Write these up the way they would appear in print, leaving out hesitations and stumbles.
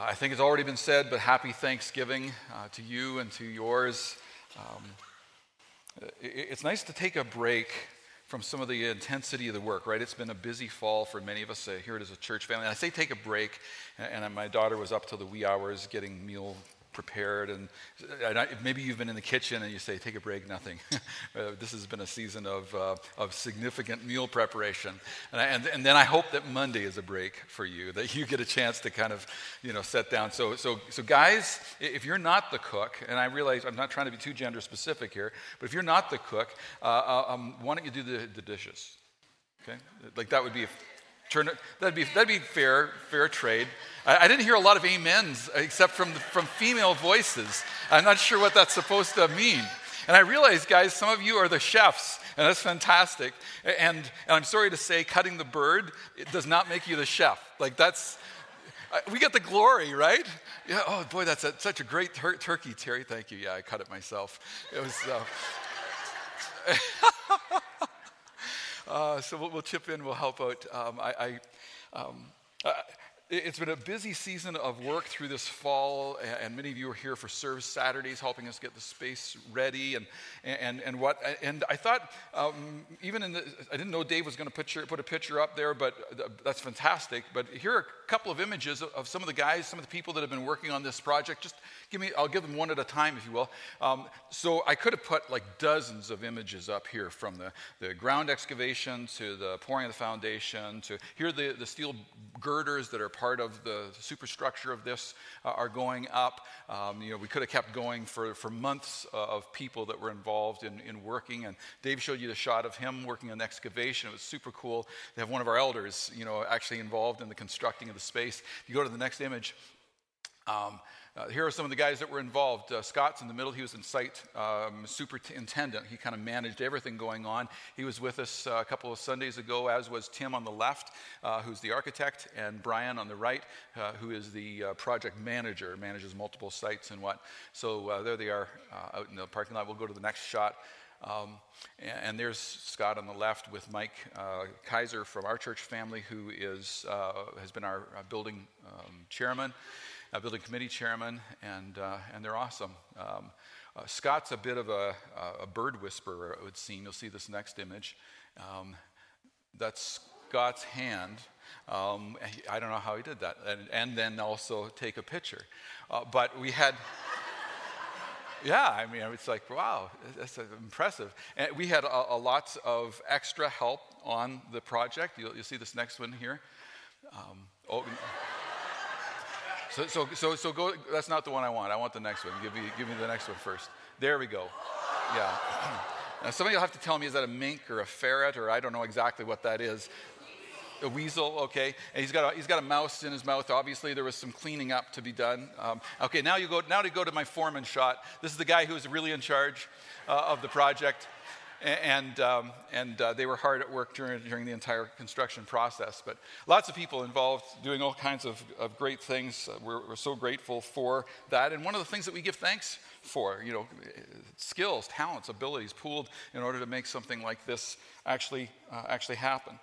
I think it's already been said, but happy Thanksgiving to you and to yours. It's nice to take a break from some of the intensity of the work, right? It's been a busy fall for many of us here as a church family. And I say take a break, and my daughter was up till the wee hours getting meal prepared, and maybe you've been in the kitchen and you say, take a break, nothing. This has been a season of significant meal preparation. And then I hope that Monday is a break for you, that you get a chance to kind of, set down. So guys, if you're not the cook, and I realize I'm not trying to be too gender specific here, but if you're not the cook, why don't you do the dishes? Okay? Like that would be... That'd be fair trade. I didn't hear a lot of amens except from female voices. I'm not sure what that's supposed to mean. And I realize, guys, some of you are the chefs, and that's fantastic. And I'm sorry to say, cutting the bird, it does not make you the chef. Like that's, we get the glory, right? Yeah. Oh boy, that's such a great turkey, Terry. Thank you. Yeah, I cut it myself. It was. So we'll chip in, we'll help out. It's been a busy season of work through this fall, and many of you are here for Service Saturdays, helping us get the space ready and what. And I thought, I didn't know Dave was going to put a picture up there, but that's fantastic. But here are a couple of images of some of the guys, some of the people that have been working on this project. Just I'll give them one at a time, if you will. So I could have put like dozens of images up here, from the ground excavation to the pouring of the foundation to here the steel girders that are part of the superstructure of this are going up. We could have kept going for months of people that were involved in working. And Dave showed you the shot of him working on excavation. It was super cool to have one of our elders, actually involved in the constructing of the space. If you go to the next image, here are some of the guys that were involved. Scott's in the middle. He was in site superintendent. He kind of managed everything going on. He was with us a couple of Sundays ago, as was Tim on the left, who's the architect, and Brian on the right, who is the project manager, manages multiple sites and what. So there they are out in the parking lot. We'll go to the next shot. And there's Scott on the left with Mike Kaiser from our church family, who is has been our building chairman. Building committee chairman, and they're awesome. Scott's a bit of a bird whisperer, it would seem. You'll see this next image. That's Scott's hand. I don't know how he did that, and then also take a picture. But we had... Yeah, I mean, it's like, wow, that's impressive. And we had a lots of extra help on the project. You'll see this next one here. So go. That's not the one I want. I want the next one. Give me the next one first. There we go. Yeah. Now somebody will have to tell me, is that a mink or a ferret, or I don't know exactly what that is. A weasel, okay. And he's got a mouse in his mouth. Obviously, there was some cleaning up to be done. Okay. Now to go to my foreman shot. This is the guy who is really in charge of the project. And they were hard at work during the entire construction process. But lots of people involved doing all kinds of great things. We're so grateful for that. And one of the things that we give thanks for, skills, talents, abilities pooled in order to make something like this actually happen.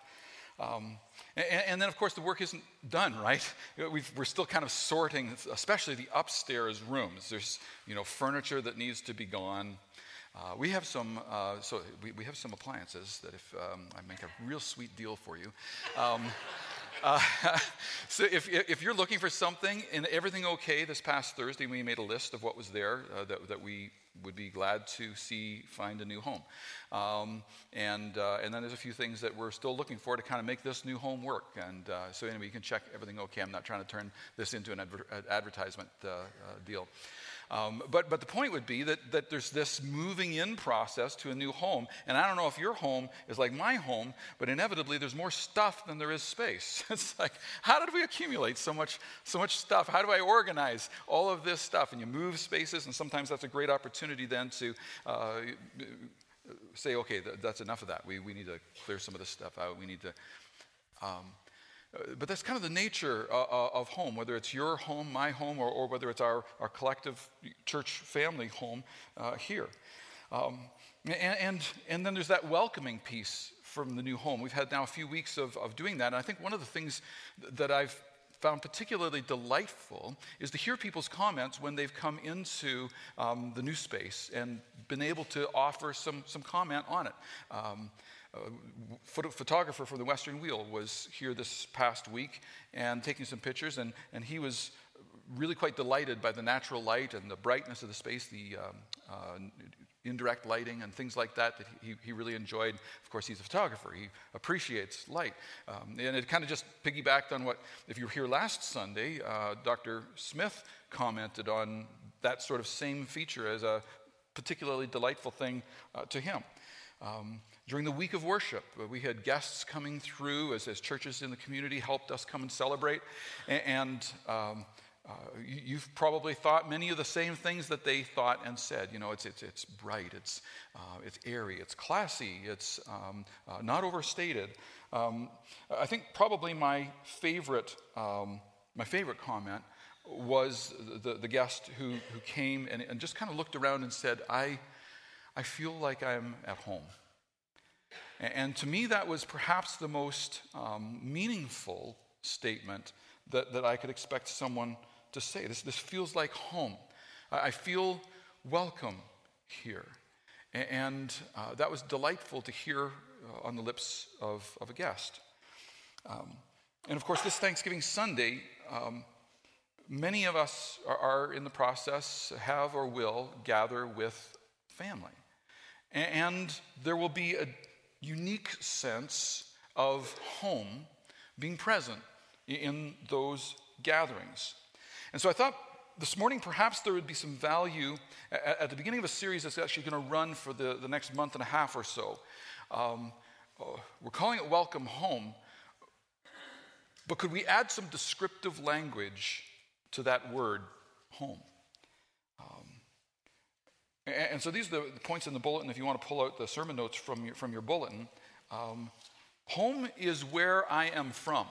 And then, of course, the work isn't done, right? We're still kind of sorting, especially the upstairs rooms. There's, furniture that needs to be gone. We have some, we have some appliances that if I make a real sweet deal for you, so if you're looking for something in Everything Okay, this past Thursday we made a list of what was there that we would be glad to see find a new home, and then there's a few things that we're still looking for to kind of make this new home work. And so anyway, you can check Everything Okay. I'm not trying to turn this into an advertisement deal. But the point would be that there's this moving in process to a new home. And I don't know if your home is like my home, but inevitably there's more stuff than there is space. It's like, how did we accumulate so much stuff? How do I organize all of this stuff? And you move spaces, and sometimes that's a great opportunity then to say, okay, that's enough of that. We need to clear some of this stuff out. We need to... But that's kind of the nature of home, whether it's your home, my home, or whether it's our collective church family home here. And then there's that welcoming piece from the new home. We've had now a few weeks of doing that. And I think one of the things that I've found particularly delightful is to hear people's comments when they've come into the new space and been able to offer some comment on it. A photographer from the Western Wheel was here this past week and taking some pictures, and he was really quite delighted by the natural light and the brightness of the space, the indirect lighting and things like that he really enjoyed. Of course, he's a photographer. He appreciates light. And it kind of just piggybacked on what, if you were here last Sunday, Dr. Smith commented on that sort of same feature as a particularly delightful thing to him. During the week of worship, we had guests coming through as churches in the community helped us come and celebrate. You've probably thought many of the same things that they thought and said. You know, it's bright, it's airy, it's classy, it's not overstated. I think probably my favorite comment was the guest who came and just kind of looked around and said, "I feel like I'm at home." And to me, that was perhaps the most meaningful statement that I could expect someone to say. This feels like home. I feel welcome here. And that was delightful to hear on the lips of a guest. And of course, this Thanksgiving Sunday, many of us are in the process, have or will gather with family. And there will be a unique sense of home being present in those gatherings. And so I thought this morning perhaps there would be some value at the beginning of a series that's actually going to run for the next month and a half or so. We're calling it Welcome Home, but could we add some descriptive language to that word, home? And so these are the points in the bulletin, if you want to pull out the sermon notes from your bulletin. Home is where I am from.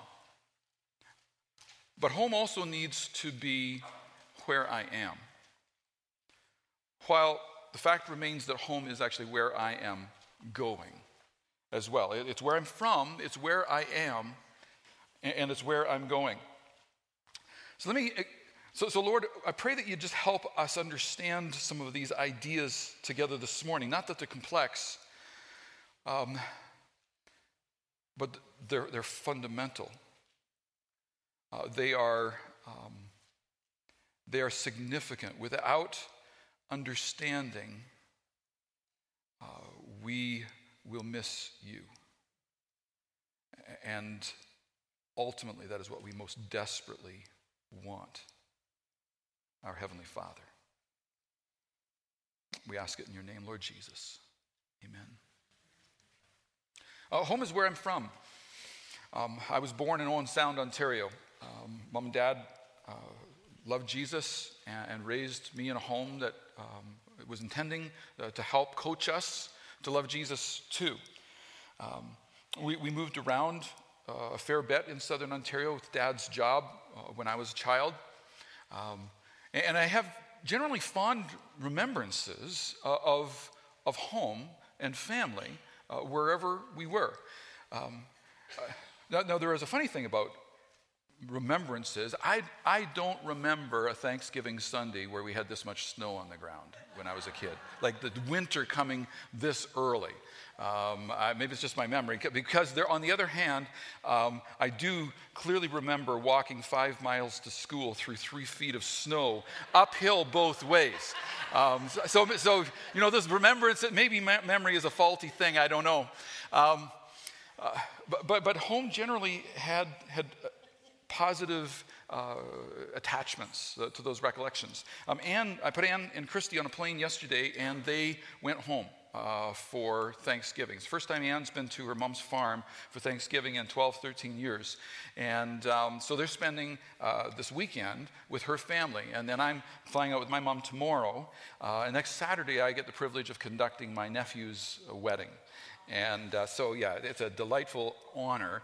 But home also needs to be where I am. While the fact remains that home is actually where I am going as well. It's where I'm from, it's where I am, and it's where I'm going. So Lord, I pray that you just help us understand some of these ideas together this morning. Not that they're complex, but they're fundamental. They are significant. Without understanding, we will miss you. And ultimately, that is what we most desperately want, our Heavenly Father. We ask it in your name, Lord Jesus. Amen. Home is where I'm from. I was born in Owen Sound, Ontario. Mom and Dad loved Jesus and raised me in a home that was intending to help coach us to love Jesus too. We moved around a fair bit in Southern Ontario with Dad's job when I was a child. And I have generally fond remembrances of home and family wherever we were. Now there is a funny thing about remembrances. I don't remember a Thanksgiving Sunday where we had this much snow on the ground when I was a kid. Like the winter coming this early. Maybe it's just my memory. Because there, on the other hand, I do clearly remember walking 5 miles to school through 3 feet of snow, uphill both ways. So you know, this remembrance, maybe memory is a faulty thing. I don't know. But home generally had positive attachments to those recollections. I put Anne and Christy on a plane yesterday, and they went home for Thanksgiving. It's the first time Anne's been to her mom's farm for Thanksgiving in 12, 13 years. And so they're spending this weekend with her family. And then I'm flying out with my mom tomorrow. And next Saturday, I get the privilege of conducting my nephew's wedding. And so it's a delightful honor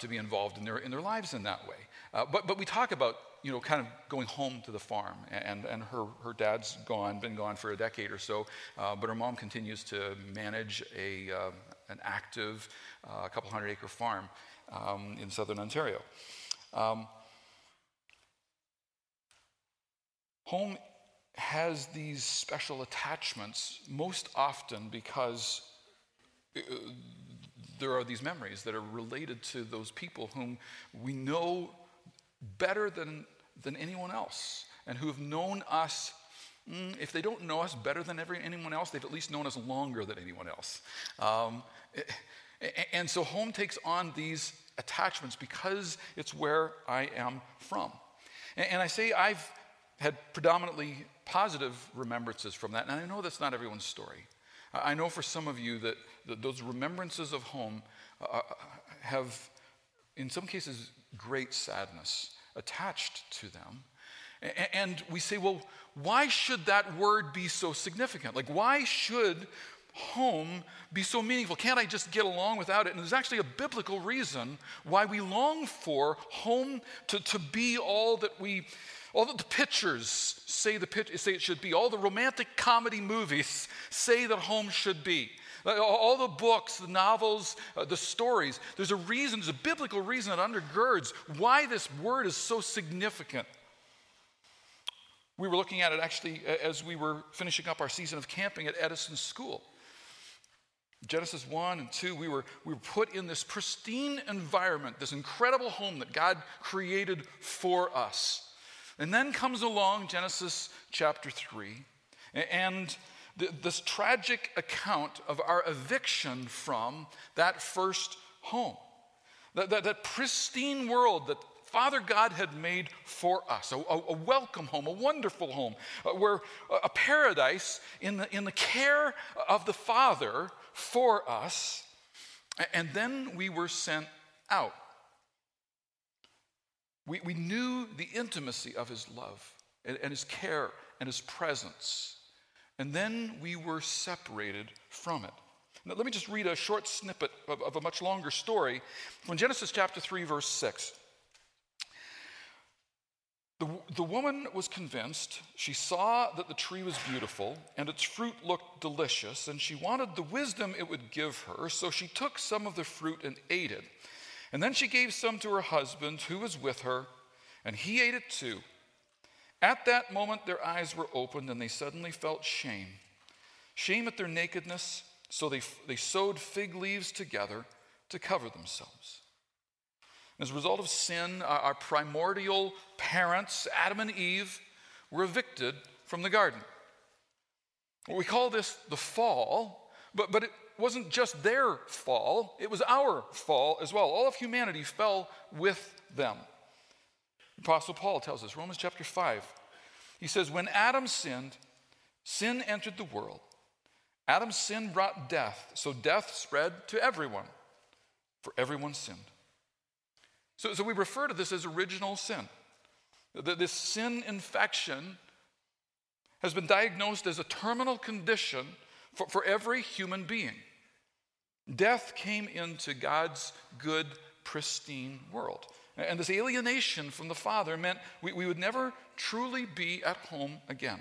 to be involved in their lives in that way. But we talk about, you know, kind of going home to the farm, and her dad's been gone for a decade or so, but her mom continues to manage an active 200-acre farm in Southern Ontario. Home has these special attachments most often because there are these memories that are related to those people whom we know better than anyone else and who have known us. If they don't know us better than anyone else, they've at least known us longer than anyone else. And so home takes on these attachments because it's where I am from. And I say I've had predominantly positive remembrances from that, and I know that's not everyone's story. I know for some of you that those remembrances of home have, in some cases, great sadness attached to them. And we say, well, why should that word be so significant? Like, why should home be so meaningful? Can't I just get along without it? And there's actually a biblical reason why we long for home to be all that we... All that the pictures say it should be. All the romantic comedy movies say that home should be. All the books, the novels, the stories. There's a reason, there's a biblical reason that undergirds why this word is so significant. We were looking at it actually as we were finishing up our season of camping at Edison School. Genesis 1 and 2, we were put in this pristine environment, this incredible home that God created for us. And then comes along Genesis chapter 3 and this tragic account of our eviction from that first home, that pristine world that Father God had made for us, a welcome home, a wonderful home, where a paradise in the care of the Father for us, and then we were sent out. We knew the intimacy of his love and his care and his presence. And then we were separated from it. Now, let me just read a short snippet of a much longer story from Genesis chapter 3, verse 6. The woman was convinced. She saw that the tree was beautiful and its fruit looked delicious, and she wanted the wisdom it would give her, so she took some of the fruit and ate it. And then she gave some to her husband who was with her, and he ate it too. At that moment, their eyes were opened, and they suddenly felt shame. Shame at their nakedness, so they sewed fig leaves together to cover themselves. As a result of sin, our primordial parents, Adam and Eve, were evicted from the garden. Well, we call this the fall, but it wasn't just their fall, it was our fall as well. All of humanity fell with them. Apostle Paul tells us, Romans chapter 5, he says, when Adam sinned, sin entered the world. Adam's sin brought death, so death spread to everyone, for everyone sinned. So we refer to this as original sin. This sin infection has been diagnosed as a terminal condition for every human being. Death came into God's good, pristine world. And this alienation from the Father meant we would never truly be at home again.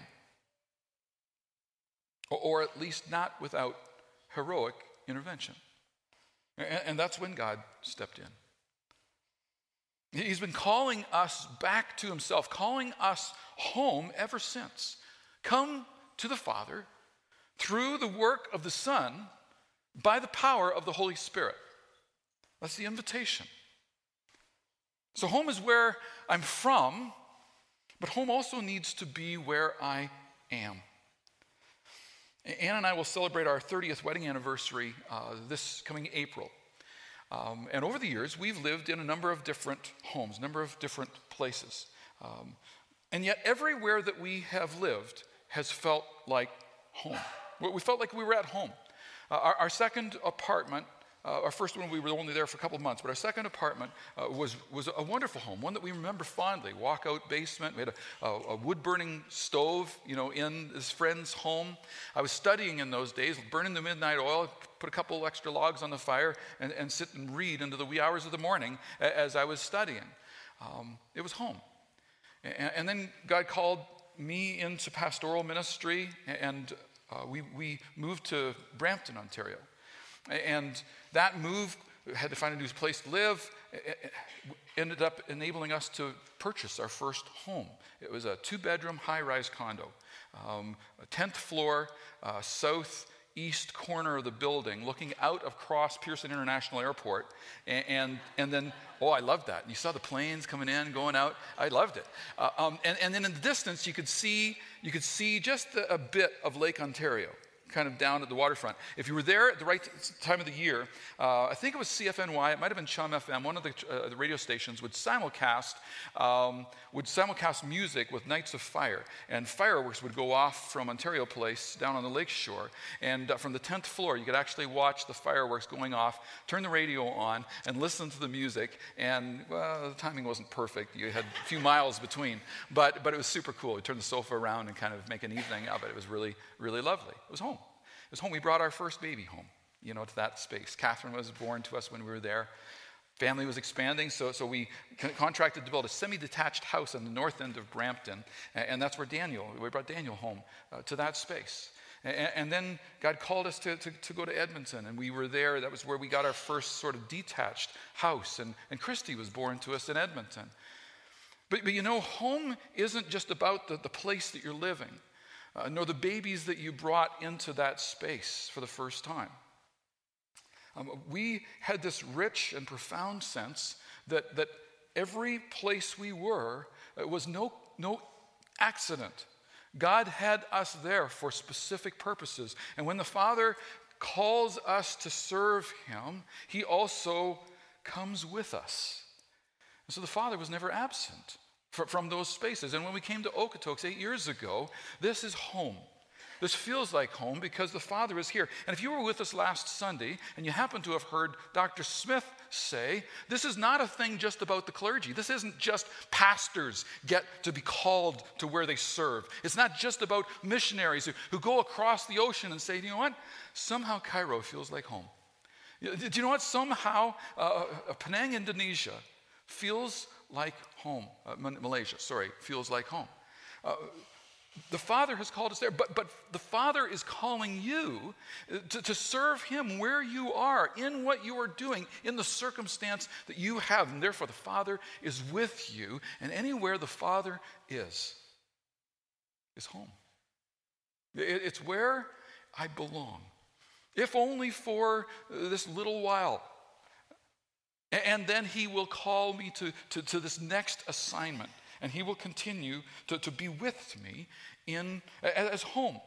Or at least not without heroic intervention. And that's when God stepped in. He's been calling us back to himself, calling us home ever since. Come to the Father through the work of the Son, by the power of the Holy Spirit. That's the invitation. So home is where I'm from, but home also needs to be where I am. Anne and I will celebrate our 30th wedding anniversary this coming April. And over the years, we've lived in a number of different homes, a number of different places. And yet everywhere that we have lived has felt like home. We felt like we were at home. Our second apartment, our first one we were only there for a couple of months, but our second apartment was a wonderful home, one that we remember fondly. Walk-out basement, we had a wood-burning stove, in his friend's home. I was studying in those days, burning the midnight oil, put a couple extra logs on the fire, and sit and read into the wee hours of the morning as I was studying. It was home. And then God called me into pastoral ministry, and we moved to Brampton, Ontario. And that move had to find a new place to live. It ended up enabling us to purchase our first home. It was a two-bedroom high-rise condo, a 10th floor, southeast corner of the building, looking out across Pearson International Airport. And then, I loved that. You saw the planes coming in, going out. I loved it. And then in the distance, you could see just a bit of Lake Ontario, kind of down at the waterfront. If you were there at the right time of the year, I think it was CFNY, it might have been CHUM FM, one of the radio stations would simulcast music with Nights of Fire, and fireworks would go off from Ontario Place down on the lake shore, and from the 10th floor you could actually watch the fireworks going off, turn the radio on, and listen to the music, and the timing wasn't perfect, you had a few miles between, but it was super cool. You turn the sofa around and kind of make an evening of it. It was really, really lovely. It was home. It was home. We brought our first baby home, to that space. Catherine was born to us when we were there. Family was expanding, so we contracted to build a semi-detached house on the north end of Brampton, and that's where we brought Daniel home to that space. And then God called us to go to Edmonton, and we were there. That was where we got our first sort of detached house, and Christy was born to us in Edmonton. But home isn't just about the place that you're living. Nor the babies that you brought into that space for the first time. We had this rich and profound sense that every place we were, it was no accident. God had us there for specific purposes. And when the Father calls us to serve Him, He also comes with us. And so the Father was never absent from those spaces. And when we came to Okotoks 8 years ago, this is home. This feels like home because the Father is here. And if you were with us last Sunday and you happen to have heard Dr. Smith say, this is not a thing just about the clergy. This isn't just pastors get to be called to where they serve. It's not just about missionaries who go across the ocean and say, you know what, somehow Cairo feels like home. Do you know what, somehow Penang, Indonesia feels like home. Malaysia, sorry, feels like home. The Father has called us there, but the Father is calling you to serve Him where you are, in what you are doing, in the circumstance that you have, and therefore the Father is with you, and anywhere the Father is home. It's where I belong, if only for this little while. And then He will call me to this next assignment. And He will continue to be with me as home.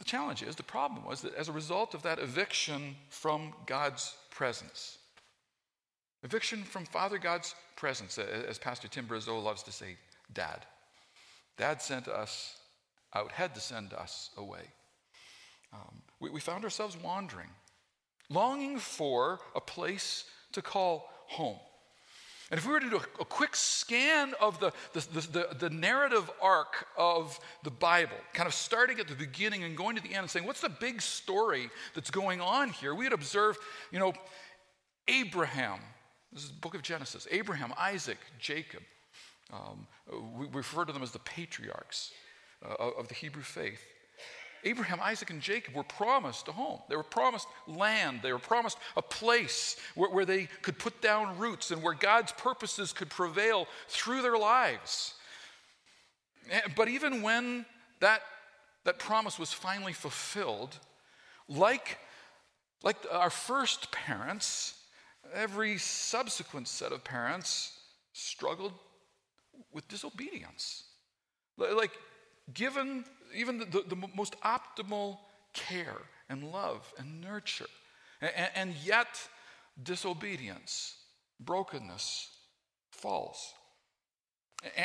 The challenge is, the problem was that as a result of that eviction from God's presence, eviction from Father God's presence, as Pastor Tim Brazo loves to say, Dad sent us out, had to send us away. We found ourselves wandering, longing for a place to call home. And if we were to do a quick scan of the narrative arc of the Bible, kind of starting at the beginning and going to the end and saying, what's the big story that's going on here? We would observe, Abraham. This is the book of Genesis. Abraham, Isaac, Jacob. We refer to them as the patriarchs of the Hebrew faith. Abraham, Isaac, and Jacob were promised a home. They were promised land. They were promised a place where they could put down roots and where God's purposes could prevail through their lives. But even when that promise was finally fulfilled, like our first parents, every subsequent set of parents struggled with disobedience. Like, given even the most optimal care and love and nurture, and yet disobedience, brokenness, falls.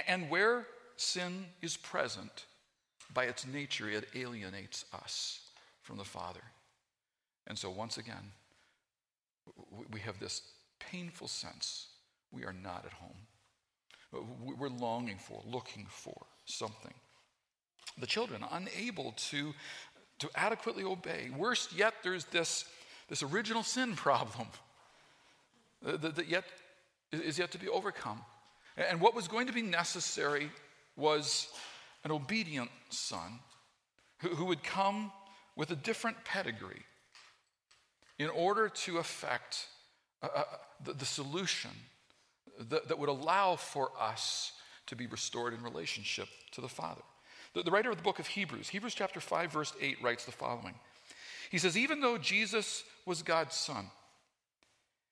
And where sin is present, by its nature, it alienates us from the Father. And so once again, we have this painful sense we are not at home. We're longing for, looking for something. The children, unable to adequately obey. Worse yet, there's this original sin problem that yet is yet to be overcome. And what was going to be necessary was an obedient son who would come with a different pedigree, in order to affect the solution that would allow for us to be restored in relationship to the Father. The writer of the book of Hebrews, Hebrews chapter 5, verse 8, writes the following. He says, even though Jesus was God's son,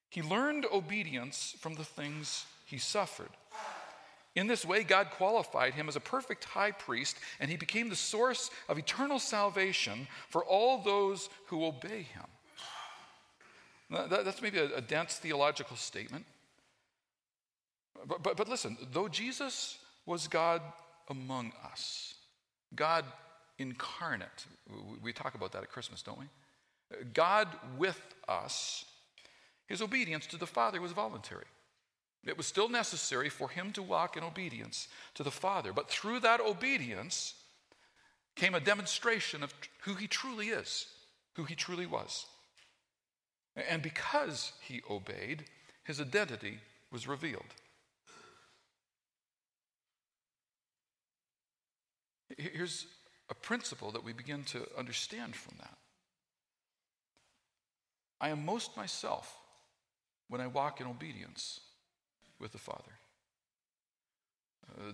he learned obedience from the things he suffered. In this way, God qualified him as a perfect high priest, and he became the source of eternal salvation for all those who obey him. That's maybe a dense theological statement. But listen, though Jesus was God among us, God incarnate, we talk about that at Christmas, don't we? God with us, his obedience to the Father was voluntary. It was still necessary for him to walk in obedience to the Father. But through that obedience came a demonstration of who he truly is, who he truly was. And because he obeyed, his identity was revealed. Here's a principle that we begin to understand from that. I am most myself when I walk in obedience with the Father.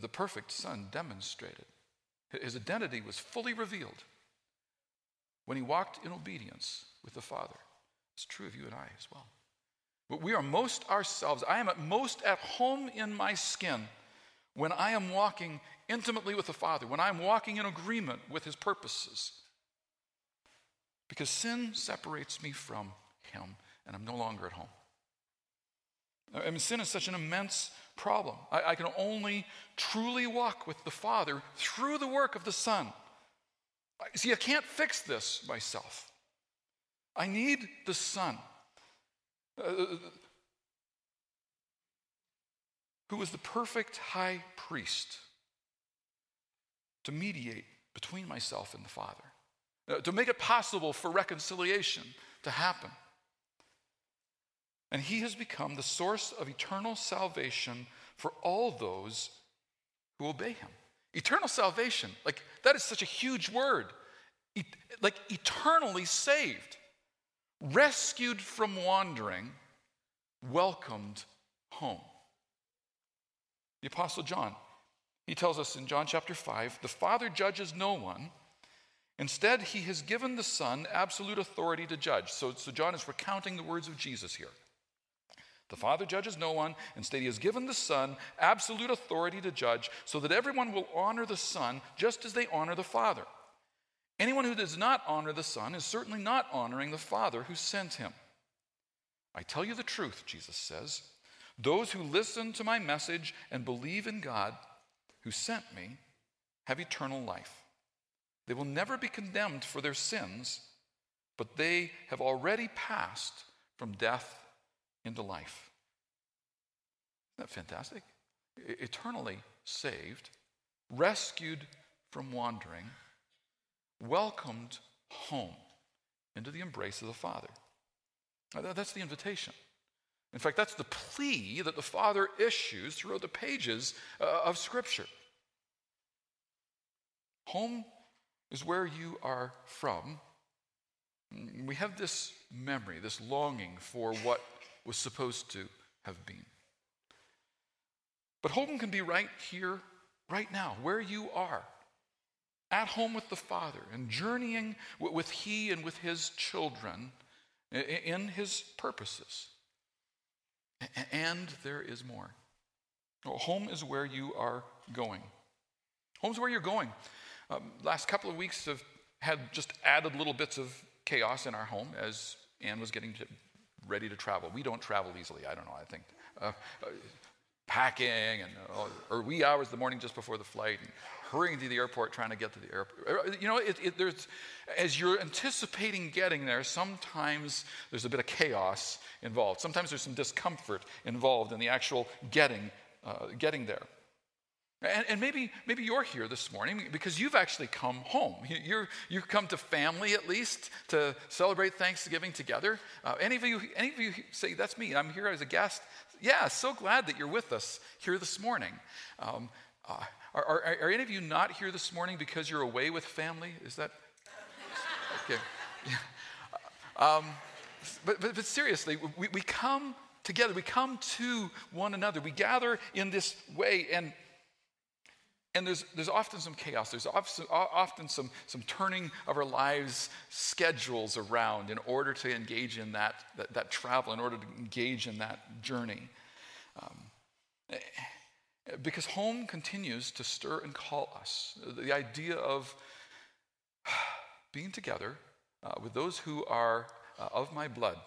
The perfect Son demonstrated. His identity was fully revealed when he walked in obedience with the Father. It's true of you and I as well. But we are most ourselves. I am at most at home in my skin when I am walking intimately with the Father, when I am walking in agreement with his purposes. Because sin separates me from him, and I'm no longer at home. I mean, sin is such an immense problem. I can only truly walk with the Father through the work of the Son. See, I can't fix this myself. I need the Son, who is the perfect high priest, to mediate between myself and the Father, to make it possible for reconciliation to happen. And he has become the source of eternal salvation for all those who obey him. Eternal salvation, like that is such a huge word. Like eternally saved, rescued from wandering, welcomed home. The Apostle John, he tells us in John chapter 5, the Father judges no one. Instead, he has given the Son absolute authority to judge. So John is recounting the words of Jesus here. The Father judges no one. Instead, he has given the Son absolute authority to judge, so that everyone will honor the Son just as they honor the Father. Anyone who does not honor the Son is certainly not honoring the Father who sent him. I tell you the truth, Jesus says. Those who listen to my message and believe in God who sent me have eternal life. They will never be condemned for their sins, but they have already passed from death into life. Isn't that fantastic? Eternally saved, rescued from wandering, welcomed home into the embrace of the Father. That's the invitation. In fact, that's the plea that the Father issues throughout the pages of Scripture. Home is where you are from. We have this memory, this longing for what was supposed to have been. But home can be right here, right now, where you are, at home with the Father and journeying with he and with his children in his purposes. And there is more. Home is where you are going. Home's where you're going. Last couple of weeks have had just added little bits of chaos in our home as Anne was getting ready to travel. We don't travel easily. I don't know. I think packing and wee hours in the morning just before the flight and hurrying to the airport, trying to get to the airport. You know, there's, as you're anticipating getting there, sometimes there's a bit of chaos involved. Sometimes there's some discomfort involved in the actual getting there. And maybe you're here this morning because you've actually come home. You've come to family at least to celebrate Thanksgiving together. Any of you say, that's me, I'm here as a guest. Yeah, so glad that you're with us here this morning. Are any of you not here this morning because you're away with family? Is that okay? Yeah. But seriously, we come together. We come to one another. We gather in this way, and there's often some chaos. There's often some turning of our lives' schedules around in order to engage in that travel, in order to engage in that journey. Because home continues to stir and call us. The idea of being together with those who are of my blood.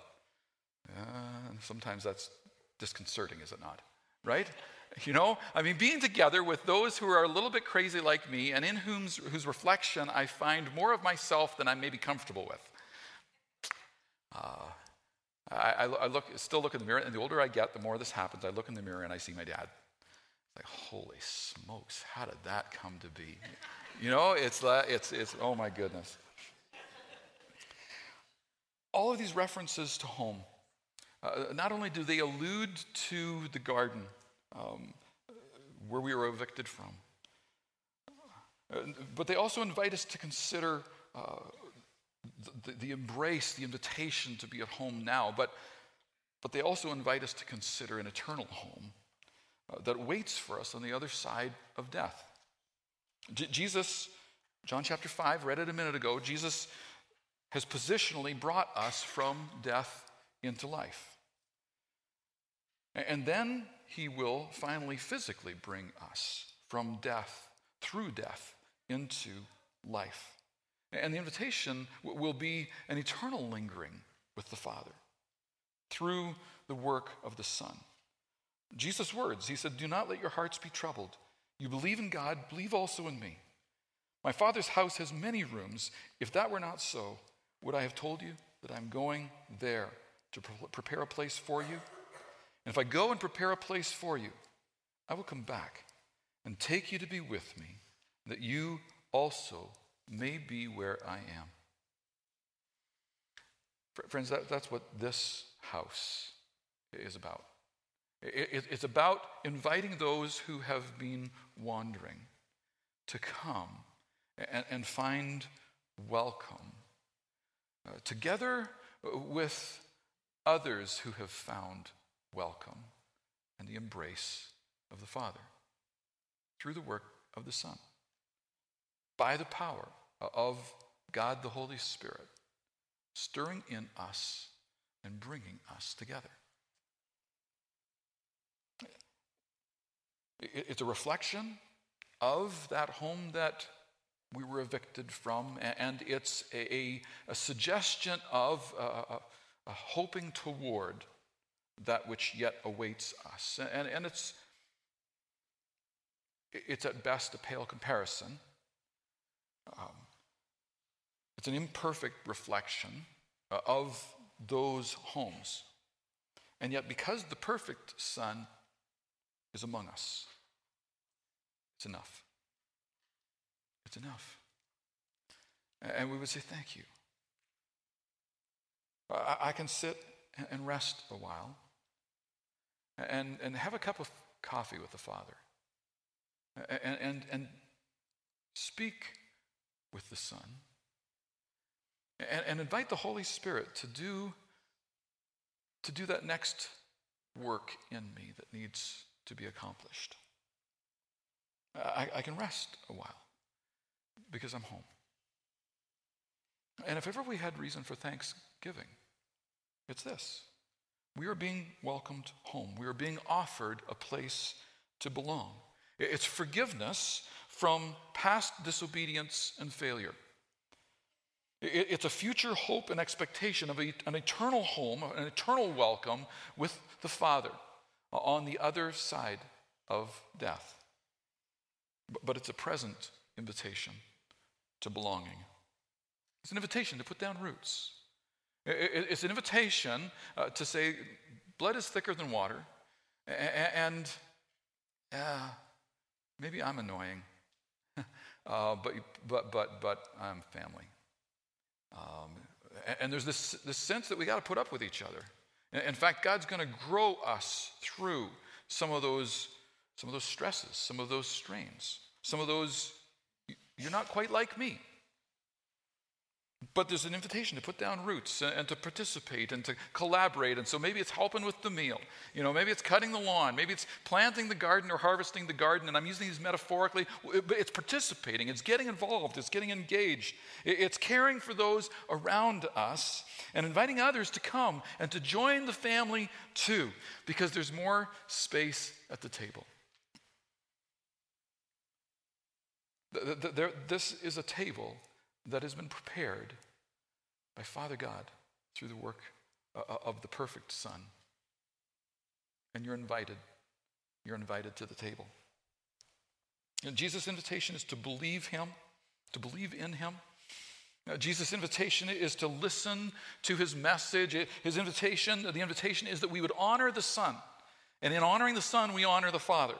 Sometimes that's disconcerting, is it not? Right? You know, I mean, being together with those who are a little bit crazy like me and in whose reflection I find more of myself than I may be comfortable with. I still look in the mirror, and the older I get, the more this happens. I look in the mirror and I see my dad. It's like, holy smokes, how did that come to be? You know, it's oh my goodness. All of these references to home, not only do they allude to the garden where we were evicted from, but they also invite us to consider the embrace, the invitation to be at home now, but they also invite us to consider an eternal home that waits for us on the other side of death. Jesus, John chapter 5, read it a minute ago, Jesus has positionally brought us from death into life. And then he will finally physically bring us from death, through death, into life. And the invitation will be an eternal lingering with the Father through the work of the Son. Jesus' words, he said, "Do not let your hearts be troubled. You believe in God, believe also in me. My Father's house has many rooms. If that were not so, would I have told you that I'm going there to prepare a place for you? And if I go and prepare a place for you, I will come back and take you to be with me, that you also may be where I am." Friends, that's what this house is about. It's about inviting those who have been wandering to come and find welcome together with others who have found welcome and the embrace of the Father through the work of the Son, by the power of God the Holy Spirit, stirring in us and bringing us together. It's a reflection of that home that we were evicted from, and it's a suggestion of a hoping toward that which yet awaits us. And it's at best a pale comparison. It's an imperfect reflection of those homes. And yet, because the perfect Son is among us, it's enough. It's enough. And we would say, thank you. I can sit and rest a while and have a cup of coffee with the Father and speak with the Son and invite the Holy Spirit to do that next work in me that needs to be accomplished. I can rest a while because I'm home. And if ever we had reason for thanksgiving, it's this. We are being welcomed home. We are being offered a place to belong. It's forgiveness from past disobedience and failure. It's a future hope and expectation of an eternal home, an eternal welcome with the Father on the other side of death. But it's a present invitation to belonging. It's an invitation to put down roots. It's an invitation to say, blood is thicker than water, and maybe I'm annoying, but I'm family. And there's this sense that we got to put up with each other. In fact, God's going to grow us through some of those stresses, some of those strains, some of those, you're not quite like me. But there's an invitation to put down roots and to participate and to collaborate. And so maybe it's helping with the meal. You know, maybe it's cutting the lawn. Maybe it's planting the garden or harvesting the garden. And I'm using these metaphorically. But it's participating. It's getting involved. It's getting engaged. It's caring for those around us and inviting others to come and to join the family too, because there's more space at the table. This is a table that has been prepared by Father God through the work of the perfect Son. And you're invited. You're invited to the table. And Jesus' invitation is to believe him, to believe in him. Jesus' invitation is to listen to his message. His invitation, the invitation is that we would honor the Son. And in honoring the Son, we honor the Father.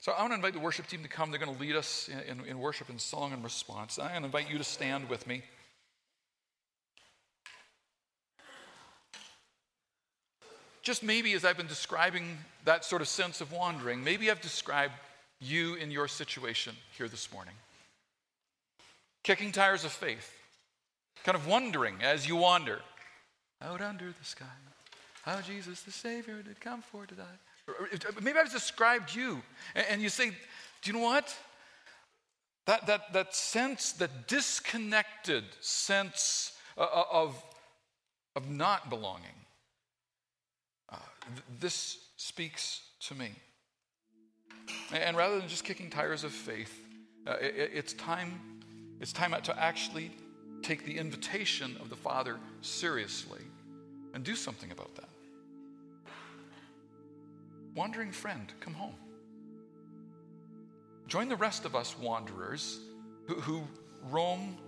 So I want to invite the worship team to come. They're going to lead us in worship and song and response. I want to invite you to stand with me. Just maybe as I've been describing that sort of sense of wandering, maybe I've described you in your situation here this morning. Kicking tires of faith. Kind of wondering as you wander. Out under the sky, how Jesus the Savior did come for to die. Maybe I've described you, and you say, do you know what? That sense, that disconnected sense of not belonging, this speaks to me. And rather than just kicking tires of faith, it's time to actually take the invitation of the Father seriously and do something about that. Wandering friend, come home. Join the rest of us wanderers who roam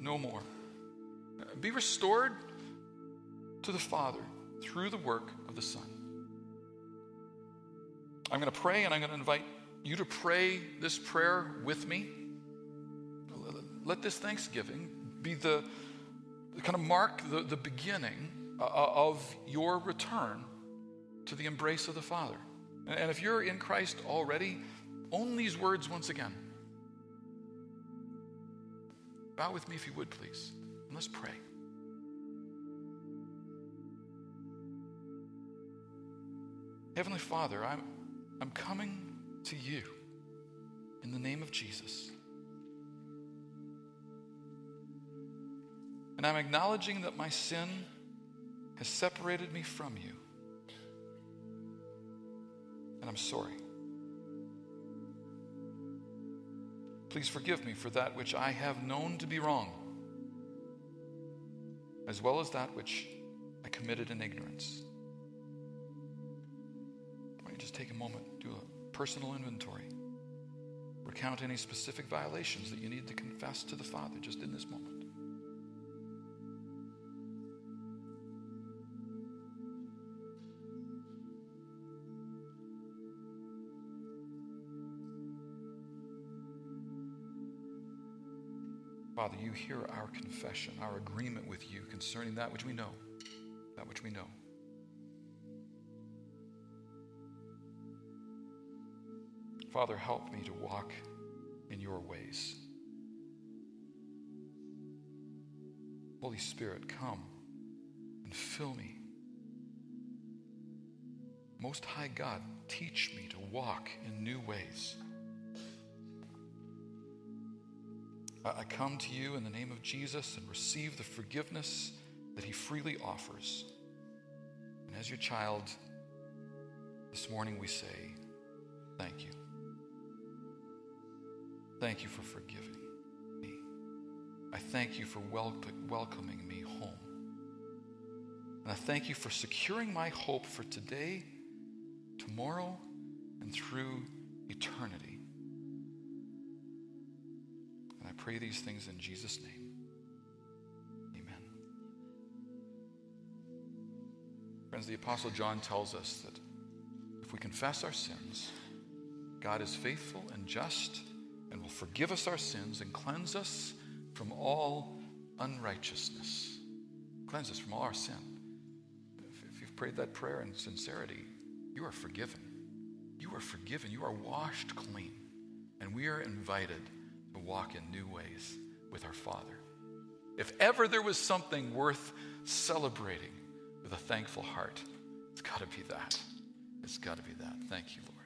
no more. Be restored to the Father through the work of the Son. I'm going to pray, and I'm going to invite you to pray this prayer with me. Let this Thanksgiving be the kind of mark the beginning of your return to the embrace of the Father. And if you're in Christ already, own these words once again. Bow with me if you would, please. And let's pray. Heavenly Father, I'm coming to you in the name of Jesus. And I'm acknowledging that my sin has separated me from you. And I'm sorry. Please forgive me for that which I have known to be wrong, as well as that which I committed in ignorance. Why don't you just take a moment, do a personal inventory, recount any specific violations that you need to confess to the Father just in this moment. Father, you hear our confession, our agreement with you concerning that which we know. Father, help me to walk in your ways. Holy Spirit, come and fill me. Most High God, teach me to walk in new ways. I come to you in the name of Jesus and receive the forgiveness that he freely offers. And as your child, this morning we say, thank you. Thank you for forgiving me. I thank you for welcoming me home. And I thank you for securing my hope for today, tomorrow, and through eternity. I pray these things in Jesus' name. Amen. Friends, the Apostle John tells us that if we confess our sins, God is faithful and just and will forgive us our sins and cleanse us from all unrighteousness. Cleanse us from all our sin. If you've prayed that prayer in sincerity, you are forgiven. You are forgiven. You are washed clean. And we are invited to walk in new ways with our Father. If ever there was something worth celebrating with a thankful heart, it's got to be that. It's got to be that. Thank you, Lord.